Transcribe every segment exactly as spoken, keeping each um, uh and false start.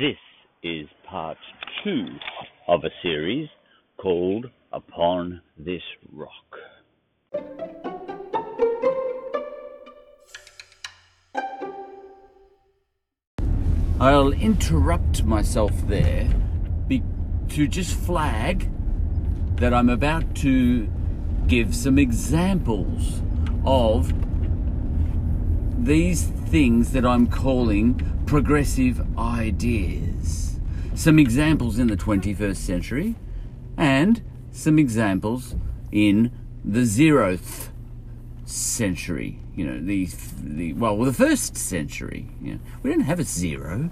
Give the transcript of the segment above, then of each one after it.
This is part two of a series called Upon This Rock. I'll interrupt myself there be- to just flag that I'm about to give some examples of these things that I'm calling progressive ideas. Some examples in the twenty-first century and some examples in the zeroth century. You know, the, the well, the first century. You know, we didn't have a zero.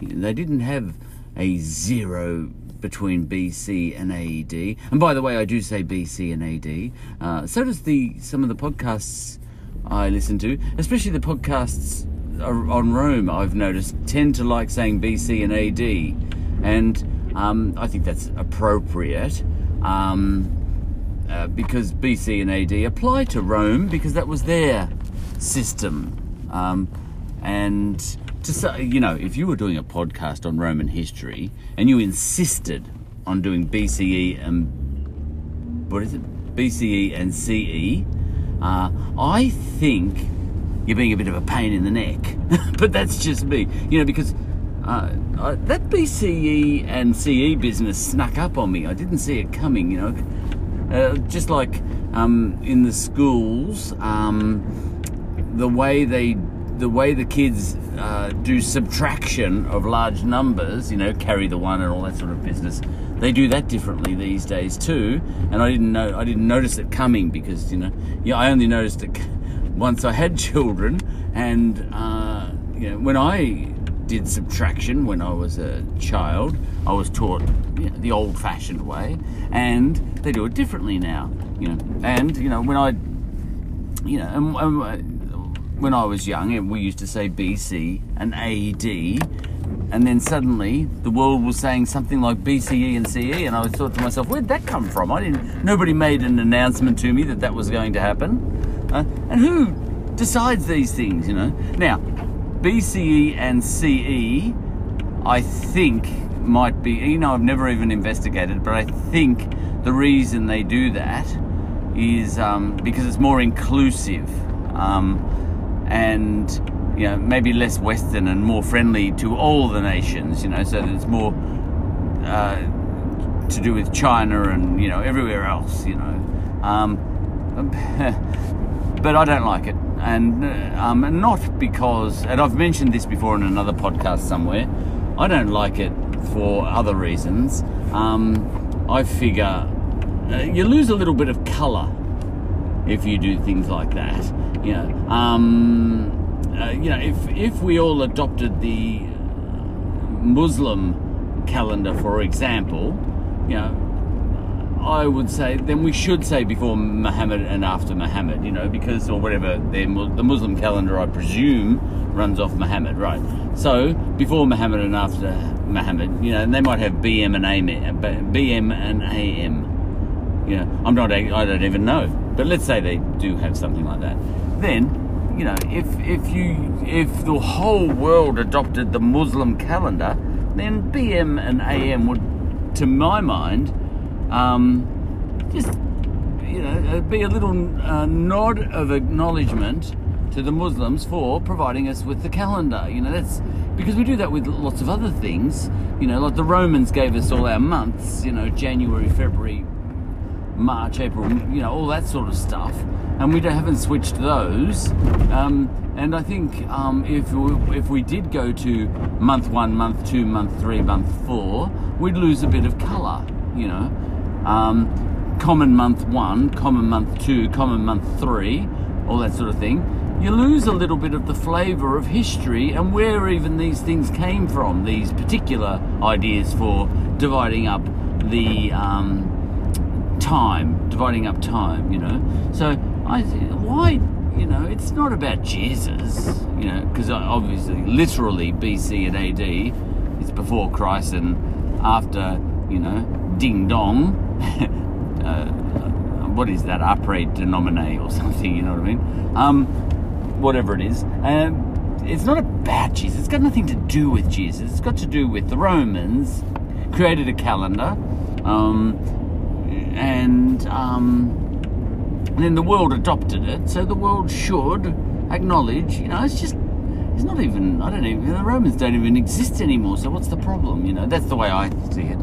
You know, they didn't have a zero between B C and A D. And by the way, I do say B C and A D. Uh, so does the some of the podcasts I listen to, especially the podcasts on Rome, I've noticed, tend to like saying B C and A D, and um, I think that's appropriate um, uh, because B C and A D apply to Rome because that was their system. Um, and to say, you know, if you were doing a podcast on Roman history and you insisted on doing B C E and what is it, B C E and C E, uh, I think you're being a bit of a pain in the neck. But that's just me. You know, because uh, I, that B C E and C E business snuck up on me. I didn't see it coming, you know. Uh, just like um, in the schools, um, the way they, the way the kids uh, do subtraction of large numbers, you know, carry the one and all that sort of business, they do that differently these days too. And I didn't know, I didn't notice it coming because, you know, yeah, I only noticed it once I had children, and uh, you know, when I did subtraction when I was a child, I was taught, you know, the old-fashioned way, and they do it differently now. You know, and you know when I, you know, and, and when I was young, we used to say B C and A D, and then suddenly the world was saying something like B C E and C E, and I thought to myself, where'd that come from? I didn't. Nobody made an announcement to me that that was going to happen. Uh, and who decides these things, you know? Now, B C E and C E, I think, might be, you know, I've never even investigated, but I think the reason they do that is um, because it's more inclusive um, and, you know, maybe less Western and more friendly to all the nations, you know, so that it's more uh, to do with China and, you know, everywhere else, you know. Um, But I don't like it, and um, not because, and I've mentioned this before in another podcast somewhere, I don't like it for other reasons. Um, I figure uh, you lose a little bit of colour if you do things like that. You know, um, uh, you know, if if we all adopted the Muslim calendar, for example, you know, I would say then we should say before Muhammad and after Muhammad, you know, because, or whatever, the Muslim calendar, I presume, runs off Muhammad, right? So before Muhammad and after Muhammad, you know, and they might have B M and A M, B M and A M, you know, I'm not, I don't even know, but let's say they do have something like that. Then, you know, if if you if the whole world adopted the Muslim calendar, then B M and A M would, to my mind, Um, just, you know, be a little uh, nod of acknowledgement to the Muslims for providing us with the calendar. You know, that's because we do that with lots of other things. You know, like the Romans gave us all our months, you know, January, February, March, April, you know, all that sort of stuff. And we don't, haven't switched those. Um, and I think um, if we, if we did go to month one, month two, month three, month four, we'd lose a bit of colour, you know. Um, common month one, common month two, common month three, all that sort of thing, you lose a little bit of the flavour of history and where even these things came from, these particular ideas for dividing up the um, time, dividing up time, you know. So, I why, you know, it's not about Jesus, you know, because obviously, literally, B C and A D, it's before Christ and after, you know, ding dong, uh, what is that, après denomine or something, you know what I mean, um, whatever it is, um, it's not about Jesus. It's got nothing to do with Jesus. It's got to do with the Romans created a calendar, um, and um, then the world adopted it. So the world should acknowledge, you know, it's just, it's not even, I don't even, the Romans don't even exist anymore. So what's the problem? You know, that's the way I see it.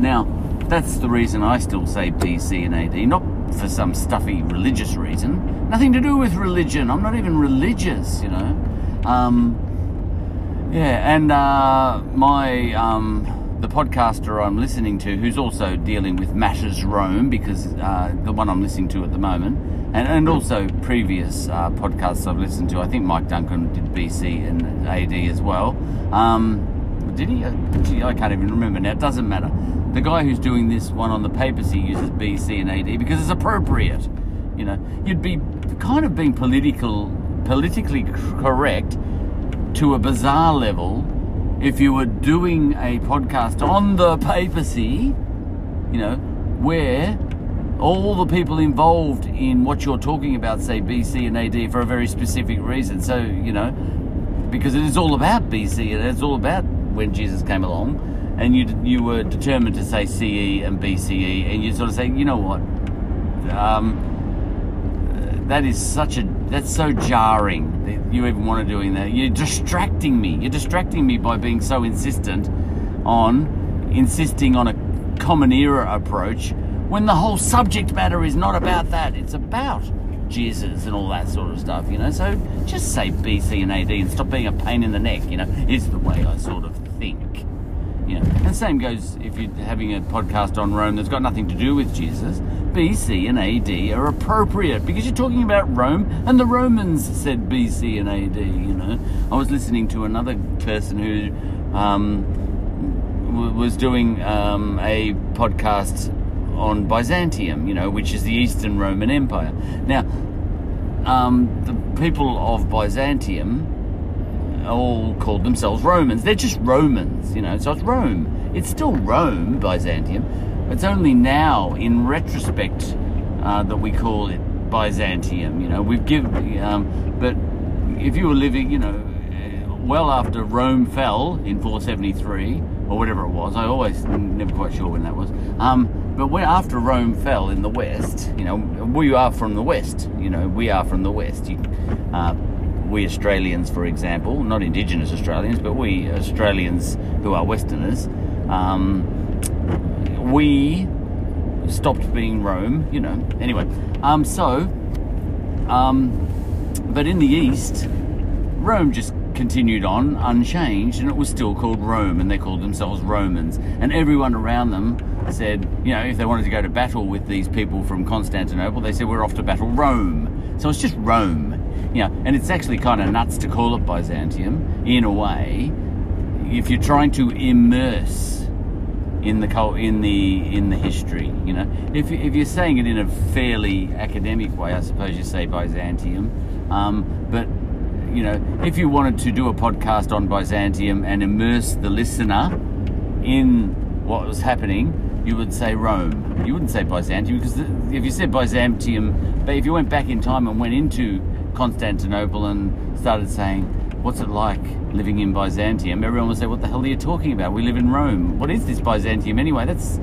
Now, that's the reason I still say B C and A D, not for some stuffy religious reason. Nothing to do with religion. I'm not even religious, you know. Um, yeah, and uh, my um, the podcaster I'm listening to, who's also dealing with matters Rome, because uh, the one I'm listening to at the moment, and, and also previous uh, podcasts I've listened to, I think Mike Duncan did B C and A D as well. Um, did he? Gee, I can't even remember now. It doesn't matter. The guy who's doing this one on the papacy uses B C and A D because it's appropriate. You know, you'd be kind of being political, politically correct to a bizarre level if you were doing a podcast on the papacy, you know, where all the people involved in what you're talking about say B C and A D for a very specific reason. So, you know, because it is all about B C and it's all about when Jesus came along. And you you were determined to say C E and B C E, and you sort of say, you know what, um, that is such a, that's so jarring that you even want to do that. You're distracting me. You're distracting me by being so insistent on insisting on a common era approach when the whole subject matter is not about that. It's about Jesus and all that sort of stuff, you know. So just say B C and A D and stop being a pain in the neck, you know, is the way I sort of think. Yeah, and same goes if you're having a podcast on Rome that's got nothing to do with Jesus. B C and A D are appropriate because you're talking about Rome, and the Romans said B C and A D, you know. I was listening to another person who um, w- was doing um, a podcast on Byzantium, you know, which is the Eastern Roman Empire. Now, um, the people of Byzantium all called themselves Romans. They're just Romans, you know, so it's Rome. It's still Rome, Byzantium. It's only now, in retrospect, uh, that we call it Byzantium, you know. We've given, um, but if you were living, you know, well after Rome fell in four seventy-three, or whatever it was, I always, never quite sure when that was, um, but when, after Rome fell in the West, you know, we are from the West, you know, we are from the West. You, uh, we Australians, for example, not Indigenous Australians, but we Australians who are Westerners, um, we stopped being Rome, you know. Anyway, um, so, um, but in the East, Rome just continued on unchanged, and it was still called Rome, and they called themselves Romans, and everyone around them said, you know, if they wanted to go to battle with these people from Constantinople, they said, we're off to battle Rome. So it's just Rome. Yeah, and it's actually kind of nuts to call it Byzantium, in a way, if you're trying to immerse in the in the in the history. You know, if if you're saying it in a fairly academic way, I suppose you say Byzantium. Um, but you know, if you wanted to do a podcast on Byzantium and immerse the listener in what was happening, you would say Rome. You wouldn't say Byzantium, because if you said Byzantium, but if you went back in time and went into Constantinople and started saying, what's it like living in Byzantium? Everyone would say, what the hell are you talking about? We live in Rome. What is this Byzantium anyway? That's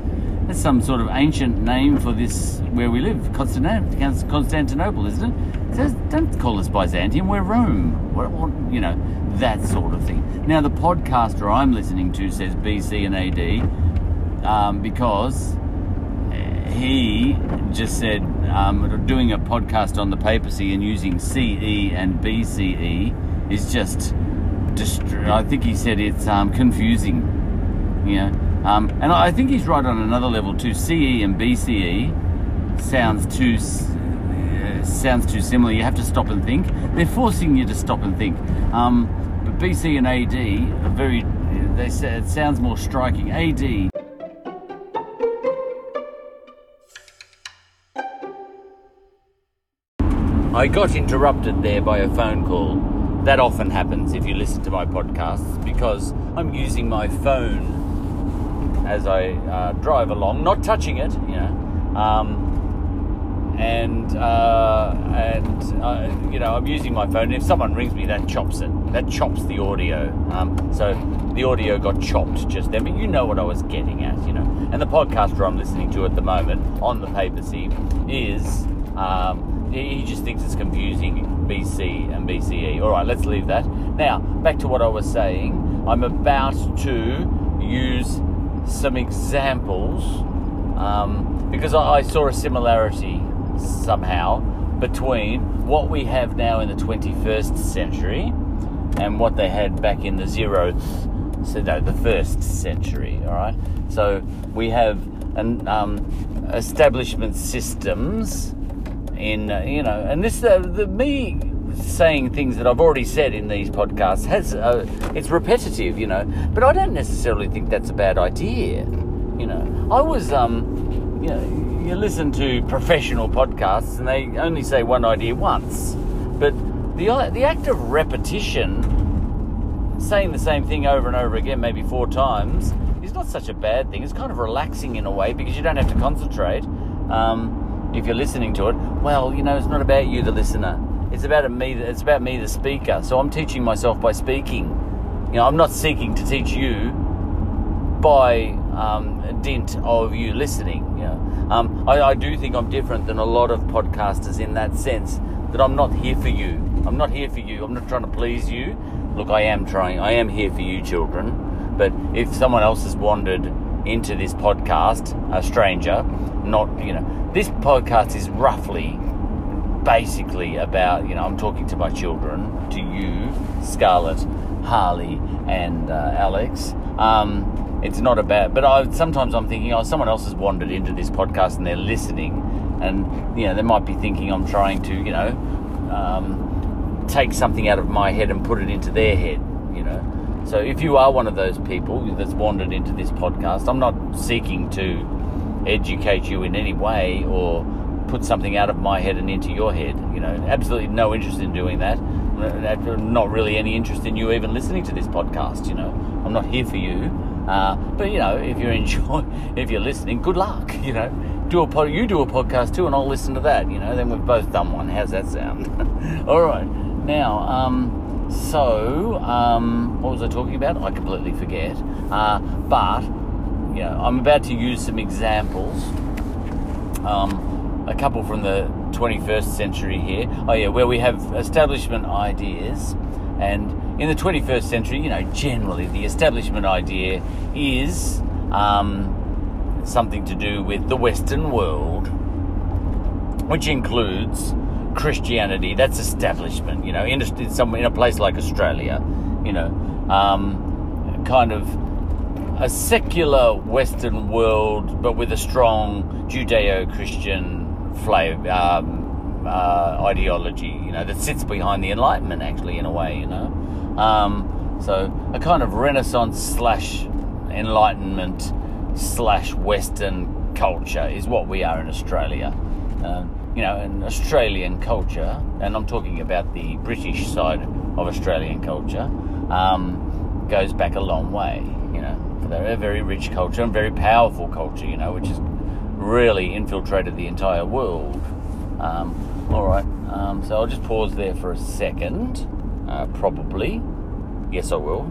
that's some sort of ancient name for this, where we live, Constantin- Constantinople, isn't it? So don't call us Byzantium, we're Rome. What, what, you know, that sort of thing. Now, the podcaster I'm listening to says B C and A D um, because he just said, um, doing a podcast on the papacy and using C E and B C E is just, distra- I think he said it's um, confusing, you know. Um, and I think he's right on another level too. C E and B C E sounds too, uh, sounds too similar. You have to stop and think. They're forcing you to stop and think. Um, but B C and A D are very, they say it sounds more striking. A D. I got interrupted there by a phone call. That often happens if you listen to my podcasts, because I'm using my phone as I uh, drive along, not touching it, you know. Um, and uh, and uh, you know, I'm using my phone. If someone rings me, that chops it. That chops the audio. Um, so the audio got chopped just then, but you know what I was getting at, you know. And the podcaster I'm listening to at the moment on the papacy is, um, he just thinks it's confusing B C and B C E. All right, let's leave that. Now, back to what I was saying. I'm about to use some examples um, because I, I saw a similarity somehow between what we have now in the twenty-first century and what they had back in the zeroth, so no, the first century. All right, so we have an um, establishment systems in uh, you know, and this uh, the me saying things that I've already said in these podcasts has uh, it's repetitive, you know, but I don't necessarily think that's a bad idea. You know, I was um, you know. You listen to professional podcasts and they only say one idea once, but the the act of repetition, saying the same thing over and over again, maybe four times, is not such a bad thing. It's kind of relaxing in a way because you don't have to concentrate um, if you're listening to it. Well, you know, it's not about you, the listener. It's about me. It's about me, the speaker. So I'm teaching myself by speaking. You know, I'm not seeking to teach you by um, dint of you listening. You know. Um, I, I do think I'm different than a lot of podcasters in that sense, that I'm not here for you. I'm not here for you. I'm not trying to please you. Look, I am trying. I am here for you, children. But if someone else has wandered into this podcast, a stranger, not, you know, this podcast is roughly, basically about, you know, I'm talking to my children, to you, Scarlett, Harley, and uh, Alex. Um... It's not about, but I, sometimes I'm thinking, oh, someone else has wandered into this podcast and they're listening, and you know, they might be thinking I'm trying to, you know, um, take something out of my head and put it into their head, you know. So if you are one of those people that's wandered into this podcast, I'm not seeking to educate you in any way or put something out of my head and into your head, you know. Absolutely no interest in doing that. Not really any interest in you even listening to this podcast, you know. I'm not here for you. Uh, but you know, if you're enjoying, if you're listening, good luck. You know, do a pod, you do a podcast too, and I'll listen to that. You know, then we've both done one. How's that sound? All right. Now, um, so um, what was I talking about? I completely forget. Uh, but you know, I'm about to use some examples. Um, a couple from the twenty-first century here. Oh yeah, where we have establishment ideas. And in the twenty-first century, you know, generally the establishment idea is um, something to do with the Western world, which includes Christianity. That's establishment, you know, in a, some, in a place like Australia, you know, um, kind of a secular Western world, but with a strong Judeo-Christian flavor. Um, Uh, ideology, you know, that sits behind the Enlightenment, actually, in a way, you know. Um, so a kind of Renaissance slash Enlightenment slash Western culture is what we are in Australia. Uh, you know, in Australian culture, and I'm talking about the British side of Australian culture, um, goes back a long way, you know. They're a very rich culture and very powerful culture, you know, which has really infiltrated the entire world. Um, All right, um, so I'll just pause there for a second, uh, probably. Yes, I will.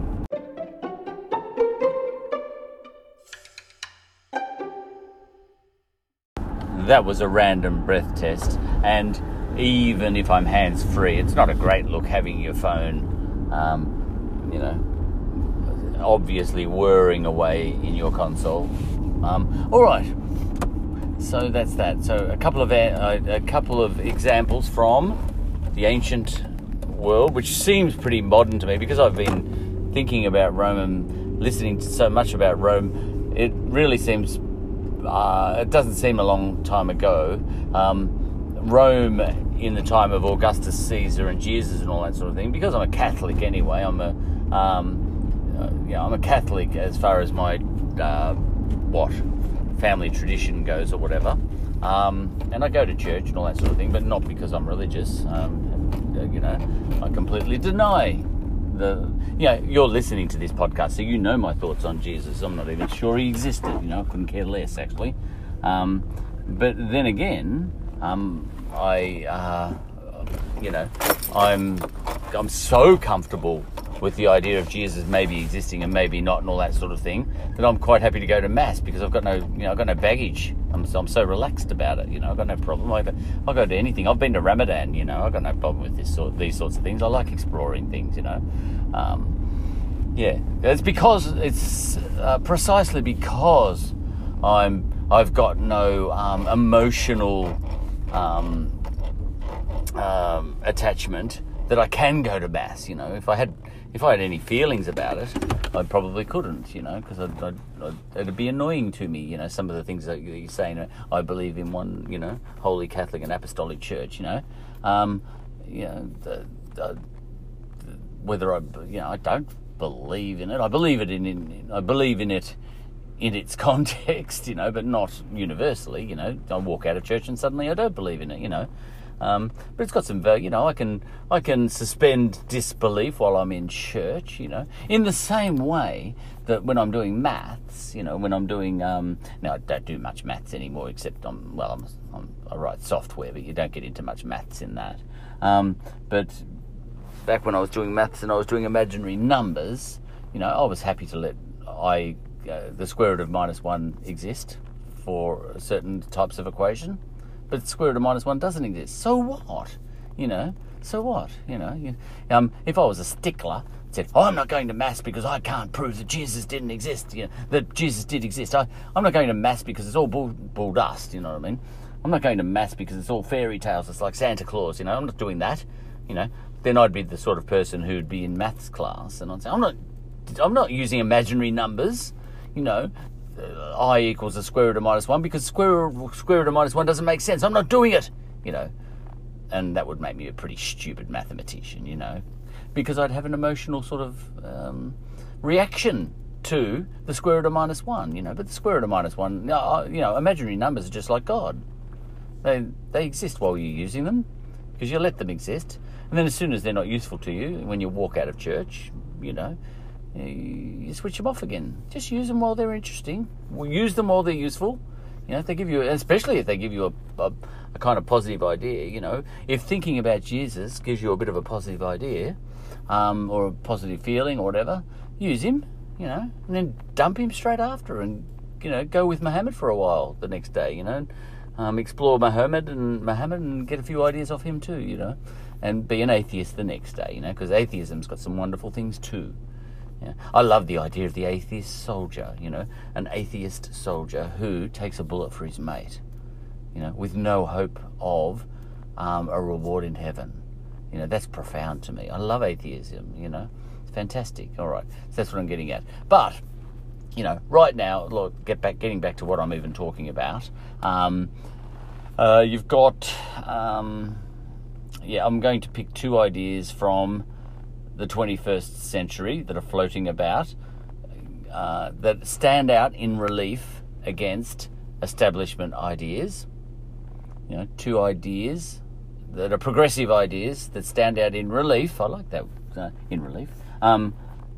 That was a random breath test, and even if I'm hands-free, it's not a great look having your phone, um, you know, obviously whirring away in your console. Um, all right. So that's that. So a couple of uh, a couple of examples from the ancient world, which seems pretty modern to me because I've been thinking about Rome and listening to so much about Rome. It really seems uh, it doesn't seem a long time ago. Um, Rome in the time of Augustus Caesar and Jesus and all that sort of thing. Because I'm a Catholic anyway. I'm a um, uh, you know, I'm a Catholic as far as my uh, what. family tradition goes or whatever, um, and I go to church and all that sort of thing, but not because I'm religious. Um, you know, I completely deny the, you know, you're listening to this podcast, so you know my thoughts on Jesus. I'm not even sure he existed, you know, I couldn't care less, actually. Um, but then again, Um, I, uh, you know, I'm I'm so comfortable with the idea of Jesus maybe existing and maybe not and all that sort of thing that I'm quite happy to go to mass because I've got no, you know, I've got no baggage. I'm I'm so relaxed about it. You know, I've got no problem. I go, I'll go to anything. I've been to Ramadan. You know, I've got no problem with this sort these sorts of things. I like exploring things. You know, um, yeah. It's because it's uh, precisely because I'm. I've got no um, emotional um, um, attachment that I can go to mass. You know, if I had if I had any feelings about it, I probably couldn't. You know, because I'd, I'd, I'd, it'd be annoying to me. You know, some of the things that you're saying. I believe in one. You know, Holy Catholic and Apostolic Church. You know, um, you know, the, the, the, whether I you know I don't believe in it. I believe it in. in I believe in it. in its context, you know, but not universally, you know. I walk out of church and suddenly I don't believe in it, you know. Um, but it's got some value, you know, I can I can suspend disbelief while I'm in church, you know. In the same way that when I'm doing maths, you know, when I'm doing, um, now I don't do much maths anymore except I'm, well, I'm, I'm, I write software, but you don't get into much maths in that. Um, but back when I was doing maths and I was doing imaginary numbers, you know, I was happy to let, I... Uh, the square root of minus one exists for certain types of equation, but the square root of minus one doesn't exist. So what? You know, so what? You know, you, um, if I was a stickler, I said, oh, I'm not going to mass because I can't prove that Jesus didn't exist, you know, that Jesus did exist. I, I'm not going to mass because it's all bull, bull dust, you know what I mean? I'm not going to mass because it's all fairy tales, it's like Santa Claus, you know, I'm not doing that, you know. Then I'd be the sort of person who'd be in maths class and I'd say, I'm not, I'm not using imaginary numbers. You know, uh, I equals the square root of minus one because square, square root of minus one doesn't make sense. I'm not doing it, you know. And that would make me a pretty stupid mathematician, you know, because I'd have an emotional sort of um, reaction to the square root of minus one, you know. But the square root of minus one, uh, you know, imaginary numbers are just like God. They, they exist while you're using them because you let them exist. And then as soon as they're not useful to you, when you walk out of church, you know, you switch them off again. Just use them while they're interesting. We'll use them while they're useful. You know, if they give you, especially if they give you a, a, a kind of positive idea, you know, if thinking about Jesus gives you a bit of a positive idea um, or a positive feeling or whatever, use him, you know, and then dump him straight after and, you know, go with Muhammad for a while the next day, you know, um, explore Muhammad and Muhammad and get a few ideas off him too, you know, and be an atheist the next day, you know, because atheism's got some wonderful things too. Yeah. I love the idea of the atheist soldier, you know, an atheist soldier who takes a bullet for his mate, you know, with no hope of um, a reward in heaven. You know, that's profound to me. I love atheism, you know. It's fantastic. All right. So that's what I'm getting at. But, you know, right now, look, get back, getting back to what I'm even talking about, um, uh, you've got, um, yeah, I'm going to pick two ideas from the twenty-first century that are floating about uh, that stand out in relief against establishment ideas. You know, two ideas that are progressive ideas that stand out in relief. I like that, uh, in relief, um,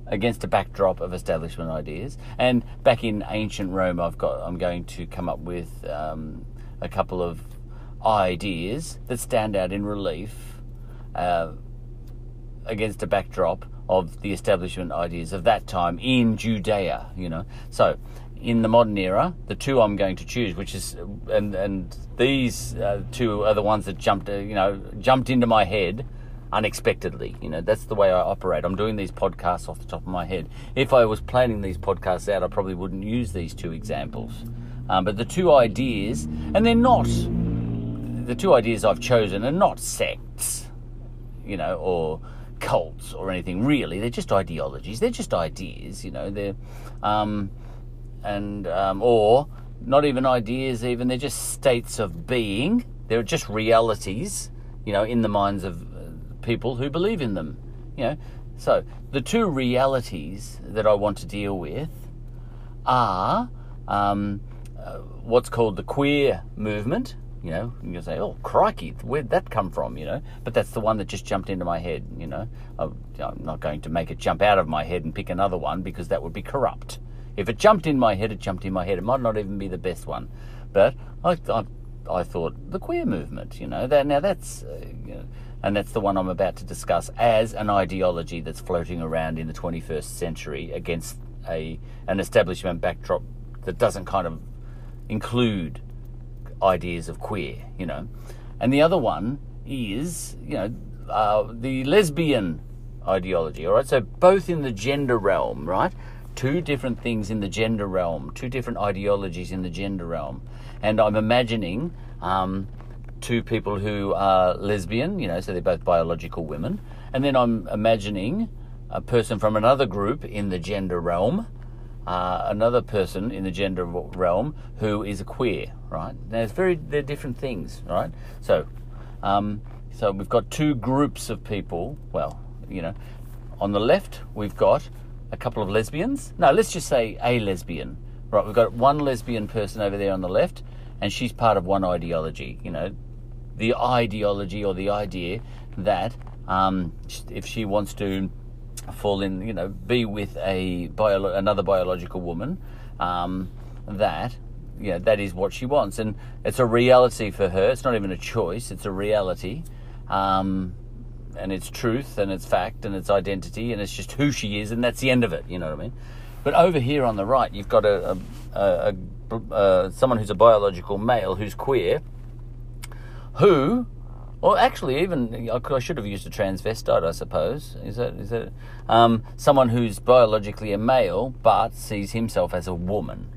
against a backdrop of establishment ideas. And back in ancient Rome, I've got. I'm going to come up with um, a couple of ideas that stand out in relief. Uh, against a backdrop of the establishment ideas of that time in Judea, you know. So, in the modern era, the two I'm going to choose, which is, and and these uh, two are the ones that jumped, uh, you know, jumped into my head unexpectedly. You know, that's the way I operate. I'm doing these podcasts off the top of my head. If I was planning these podcasts out, I probably wouldn't use these two examples. Um, but the two ideas, and they're not, the two ideas I've chosen are not sects, you know, or cults or anything really. They're just ideologies. They're just ideas, you know. They're um, and um, or not even ideas. Even they're just states of being. They're just realities, you know, in the minds of people who believe in them. You know, so the two realities that I want to deal with are um, uh, what's called the queer movement. You know, and you'll say, oh, crikey, where'd that come from, you know? But that's the one that just jumped into my head, you know. I'm not going to make it jump out of my head and pick another one because that would be corrupt. If it jumped in my head, it jumped in my head. It might not even be the best one. But I, I I thought, the queer movement, you know. That, now that's, uh, you know, and that's the one I'm about to discuss as an ideology that's floating around in the twenty-first century against a an establishment backdrop that doesn't kind of include ideas of queer, you know. And the other one is, you know, uh, the lesbian ideology, all right? So both in the gender realm, right? Two different things in the gender realm, two different ideologies in the gender realm. And I'm imagining um, two people who are lesbian, you know, so they're both biological women. And then I'm imagining a person from another group in the gender realm, uh, another person in the gender realm who is a queer, right? Now, it's very, they're different things, right? So, um, so we've got two groups of people. Well, you know, on the left, we've got a couple of lesbians. No, let's just say a lesbian. Right, we've got one lesbian person over there on the left, and she's part of one ideology, you know, the ideology or the idea that um, if she wants to fall in, you know, be with a bio- another biological woman, um, that, you know, that is what she wants. And it's a reality for her. It's not even a choice. It's a reality. Um, and it's truth, and it's fact, and it's identity, and it's just who she is, and that's the end of it, you know what I mean? But over here on the right, you've got a, a, a, a, a someone who's a biological male who's queer, who, or actually even, I should have used a transvestite, I suppose. Is that, is that um, someone who's biologically a male but sees himself as a woman,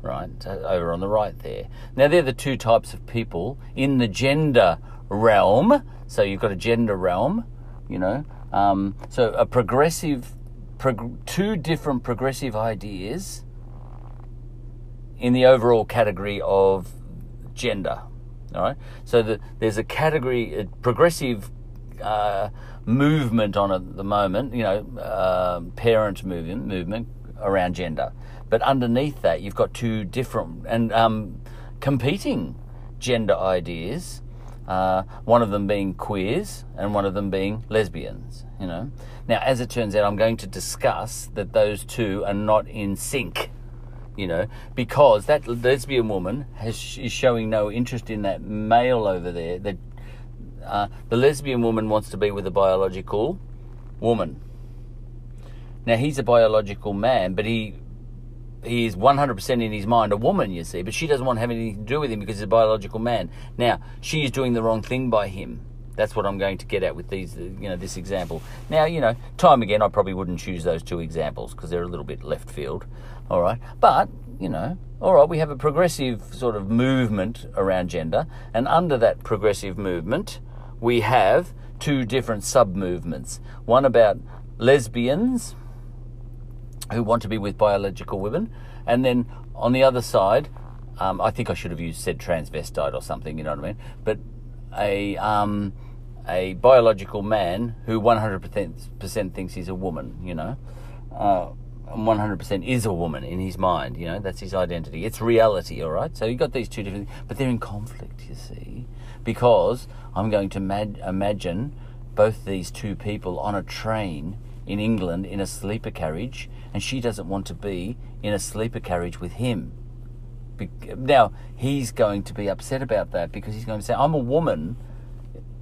right, over on the right there. Now, they're the two types of people in the gender realm. So you've got a gender realm, you know. Um, so a progressive... Prog- two different progressive ideas in the overall category of gender, all right? So the, there's a category, a progressive uh, movement on at the moment, you know, uh, parent movement, movement around gender. But underneath that, you've got two different and um, competing gender ideas, uh, one of them being queers and one of them being lesbians, you know. Now, as it turns out, I'm going to discuss that those two are not in sync, you know, because that lesbian woman has, is showing no interest in that male over there. That uh, the lesbian woman wants to be with a biological woman. Now, he's a biological man, but he he is one hundred percent in his mind a woman, you see, but she doesn't want to have anything to do with him because he's a biological man. Now, she is doing the wrong thing by him. That's what I'm going to get at with these, you know, this example. Now, you know, time again, I probably wouldn't choose those two examples because they're a little bit left field, all right? But, you know, all right, we have a progressive sort of movement around gender, and under that progressive movement, we have two different sub-movements, one about lesbians who want to be with biological women, and then on the other side, um, I think I should have used said transvestite or something, you know what I mean? But a um, a biological man who one hundred percent thinks he's a woman, you know, uh, one hundred percent is a woman in his mind, you know, that's his identity. It's reality, all right? So you've got these two different things, but they're in conflict, you see, because I'm going to mad- imagine both these two people on a train in England in a sleeper carriage, and she doesn't want to be in a sleeper carriage with him. Now, he's going to be upset about that because he's going to say, I'm a woman,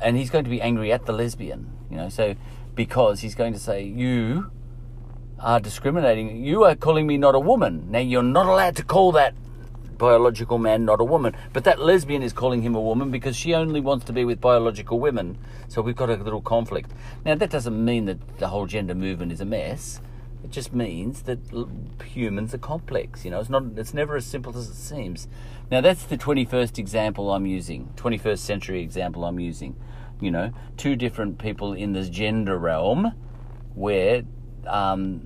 and he's going to be angry at the lesbian, you know, so because he's going to say, you are discriminating. You are calling me not a woman. Now, you're not allowed to call that biological man not a woman, but that lesbian is calling him a woman because she only wants to be with biological women. So we've got a little conflict. Now, that doesn't mean that the whole gender movement is a mess. It just means that humans are complex, you know. It's not. It's never as simple as it seems. Now, that's the twenty-first example I'm using, twenty-first century example I'm using. You know, two different people in this gender realm, where, um,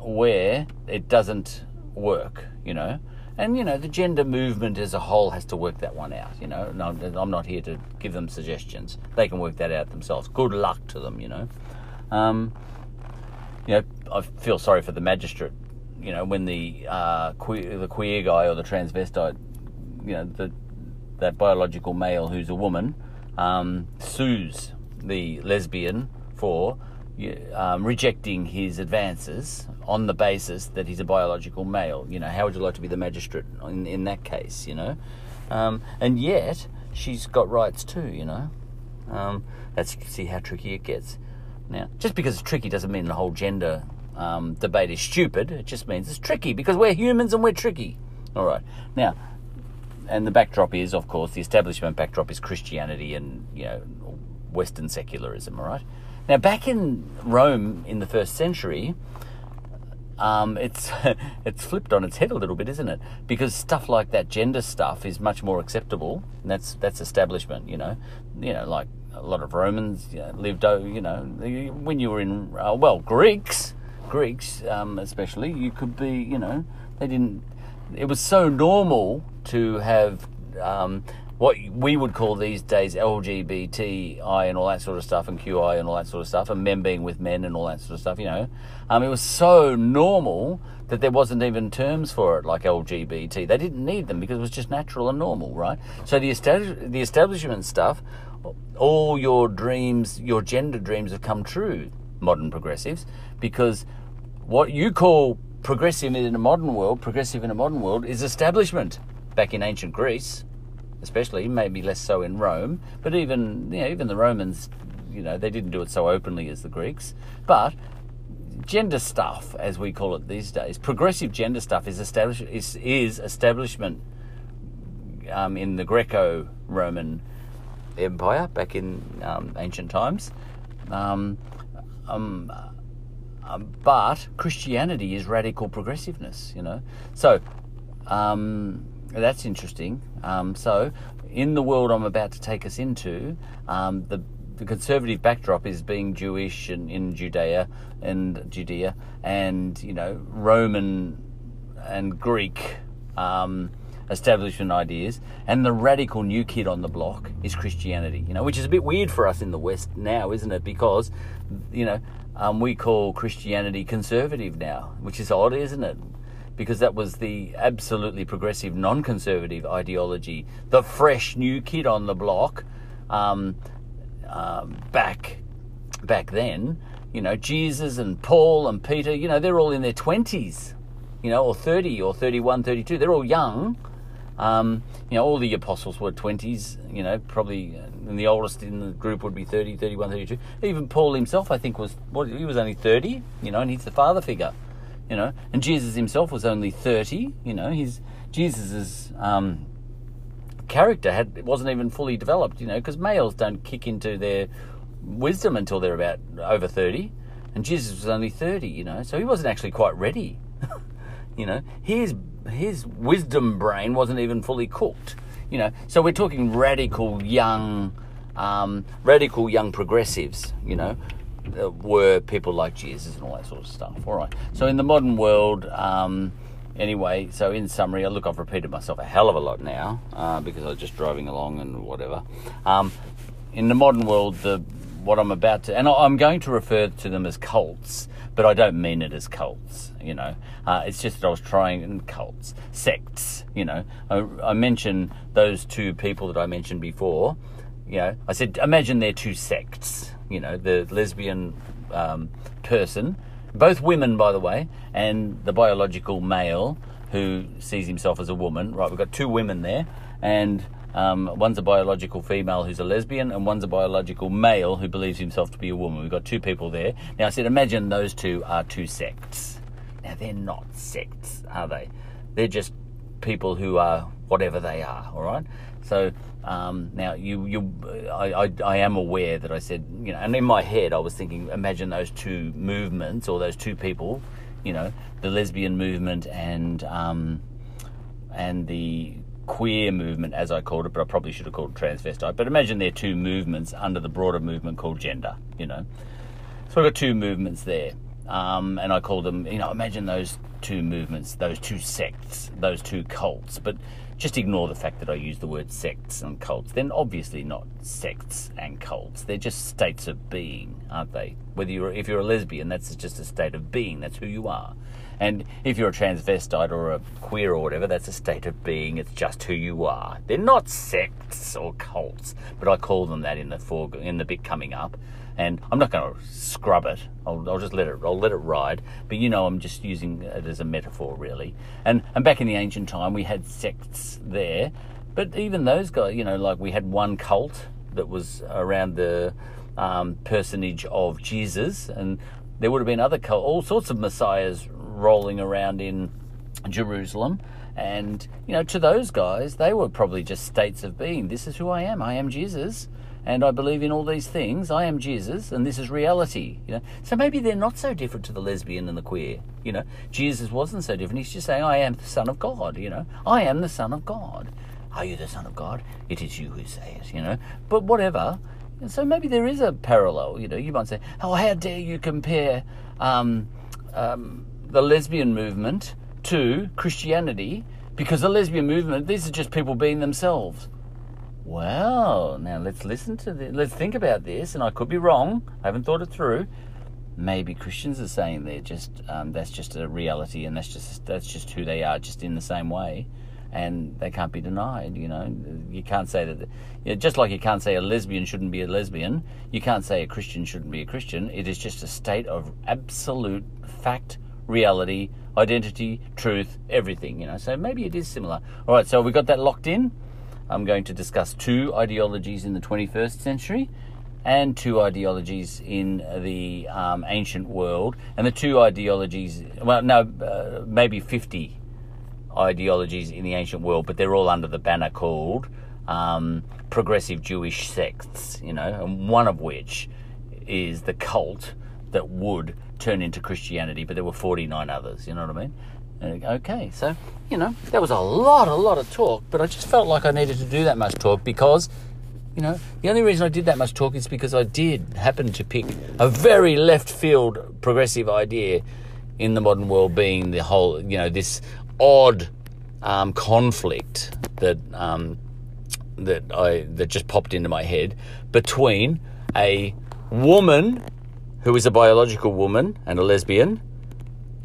where it doesn't work, you know. And you know, the gender movement as a whole has to work that one out, you know. And I'm, I'm not here to give them suggestions. They can work that out themselves. Good luck to them, you know. Um, you know. I feel sorry for the magistrate, you know, when the uh, queer, the queer guy or the transvestite, you know, the, that biological male who's a woman, um, sues the lesbian for um, rejecting his advances on the basis that he's a biological male. You know, how would you like to be the magistrate in, in that case, you know? Um, and yet, she's got rights too, you know. Um, that's see how tricky it gets. Now, just because it's tricky doesn't mean the whole gender um, debate is stupid. It just means it's tricky because we're humans and we're tricky. All right. Now, and the backdrop is, of course, the establishment backdrop is Christianity and, you know, Western secularism, all right? Now, back in Rome in the first century, um, it's it's flipped on its head a little bit, isn't it? Because stuff like that, gender stuff, is much more acceptable. And that's that's establishment, you know. You know, like a lot of Romans you know, lived, you know, when you were in, uh, well, Greeks, Greeks um, especially, you could be, you know, they didn't, it was so normal to have um, what we would call these days L G B T I and all that sort of stuff, and Q I and all that sort of stuff, and men being with men and all that sort of stuff, you know. Um, it was so normal that there wasn't even terms for it, like L G B T. They didn't need them because it was just natural and normal, right? So the establish- the establishment stuff, all your dreams, your gender dreams have come true, modern progressives, because what you call progressive in a modern world, progressive in a modern world is establishment. Back in ancient Greece, especially, maybe less so in Rome, but even you know, even the Romans, you know, they didn't do it so openly as the Greeks. But gender stuff, as we call it these days, progressive gender stuff is establish is, is establishment um, in the Greco-Roman Empire back in um, ancient times. Um, um, um, but Christianity is radical progressiveness, you know. So. Um, That's interesting. Um, so, in the world I'm about to take us into, um, the, the conservative backdrop is being Jewish and in Judea and Judea, and you know Roman and Greek um, establishment ideas, and the radical new kid on the block is Christianity. You know, which is a bit weird for us in the West now, isn't it? Because you know um, we call Christianity conservative now, which is odd, isn't it? Because that was the absolutely progressive, non-conservative ideology, the fresh new kid on the block um, uh, back back then. You know, Jesus and Paul and Peter, you know, they're all in their twenties, you know, or thirty or thirty-one, thirty-two. They're all young. Um, you know, all the apostles were twenties, you know, probably, and the oldest in the group would be thirty, thirty-one, thirty-two. Even Paul himself, I think, was well, he was only thirty, you know, and he's the father figure. You know, and Jesus himself was only thirty. You know, his Jesus's um, character had wasn't even fully developed. You know, because males don't kick into their wisdom until they're about over thirty, and Jesus was only thirty. You know, so he wasn't actually quite ready. You know, his his wisdom brain wasn't even fully cooked. You know, so we're talking radical young, um, radical young progressives. You know. Were people like Jesus and all that sort of stuff. All right. So in the modern world, um, anyway, so in summary, look, I've repeated myself a hell of a lot now uh, because I was just driving along and whatever. Um, in the modern world, the what I'm about to... And I'm going to refer to them as cults, but I don't mean it as cults, you know. Uh, it's just that I was trying... And cults, sects, you know. I, I mentioned those two people that I mentioned before. You know, I said, imagine they're two sects. You know, the lesbian um, person, both women, by the way, and the biological male who sees himself as a woman. Right, we've got two women there, and um, one's a biological female who's a lesbian, and one's a biological male who believes himself to be a woman. We've got two people there. Now, I said, imagine those two are two sects. Now, they're not sects, are they? They're just people who are whatever they are, all right? So... Um, now, you, you, I, I, I am aware that I said, you know, and in my head I was thinking, imagine those two movements or those two people, you know, the lesbian movement and um, and the queer movement, as I called it, but I probably should have called it transvestite. But imagine they're two movements under the broader movement called gender, you know. So I've got two movements there, um, and I call them, you know, imagine those two movements, those two sects, those two cults, but... Just ignore the fact that I use the word sects and cults. They're obviously not sects and cults. They're just states of being, aren't they? Whether you're, if you're a lesbian, that's just a state of being. That's who you are. And if you're a transvestite or a queer or whatever, that's a state of being. It's just who you are. They're not sects or cults, but I call them that in the foreg- in the bit coming up. And I'm not going to scrub it. I'll, I'll just let it. I'll let it ride. But you know, I'm just using it as a metaphor, really. And and back in the ancient time, we had sects there, But even those guys, you know, like we had one cult that was around the um, personage of Jesus, and there would have been other cult, all sorts of messiahs rolling around in Jerusalem. And, you know, to those guys, they were probably just states of being. This is who I am. I am Jesus. And I believe in all these things. I am Jesus, and this is reality. You know, so maybe they're not so different to the lesbian and the queer. You know, Jesus wasn't so different. He's just saying, I am the Son of God. You know, I am the Son of God. Are you the Son of God? It is you who say it. You know, but whatever. And so maybe there is a parallel. You know, you might say, oh, how dare you compare um, um, the lesbian movement to Christianity? Because the lesbian movement, these are just people being themselves. Well, now let's listen to this. Let's think about this, and I could be wrong. I haven't thought it through. Maybe Christians are saying they're just um, that's just a reality, and that's just that's just who they are, just in the same way, and they can't be denied. You know, you can't say that. You know, just like you can't say a lesbian shouldn't be a lesbian, you can't say a Christian shouldn't be a Christian. It is just a state of absolute fact, reality, identity, truth, everything. You know, so maybe it is similar. All right, so we got that locked in. I'm going to discuss two ideologies in the twenty-first century and two ideologies in the um, ancient world. And the two ideologies, well, no, uh, maybe fifty ideologies in the ancient world, but they're all under the banner called um, progressive Jewish sects, you know, and one of which is the cult that would turn into Christianity, but there were forty-nine others, you know what I mean? Okay, so, you know, that was a lot, a lot of talk, but I just felt like I needed to do that much talk because, you know, the only reason I did that much talk is because I did happen to pick a very left-field progressive idea in the modern world being the whole, you know, this odd um, conflict that um, that I that just popped into my head between a woman who is a biological woman and a lesbian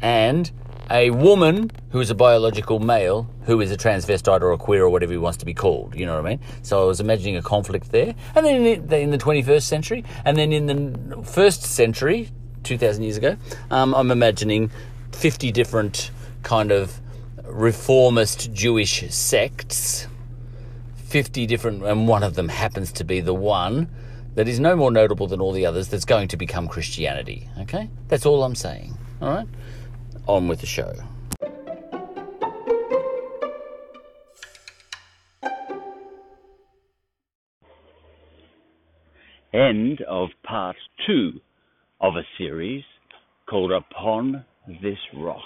and a woman who is a biological male who is a transvestite or a queer or whatever he wants to be called, you know what I mean? So I was imagining a conflict there. And then in the twenty-first century, and then in the first century, two thousand years ago, um, I'm imagining fifty different kind of reformist Jewish sects, fifty different, and one of them happens to be the one that is no more notable than all the others that's going to become Christianity, okay? That's all I'm saying, all right? On with the show. End of part two of a series called Upon This Rock.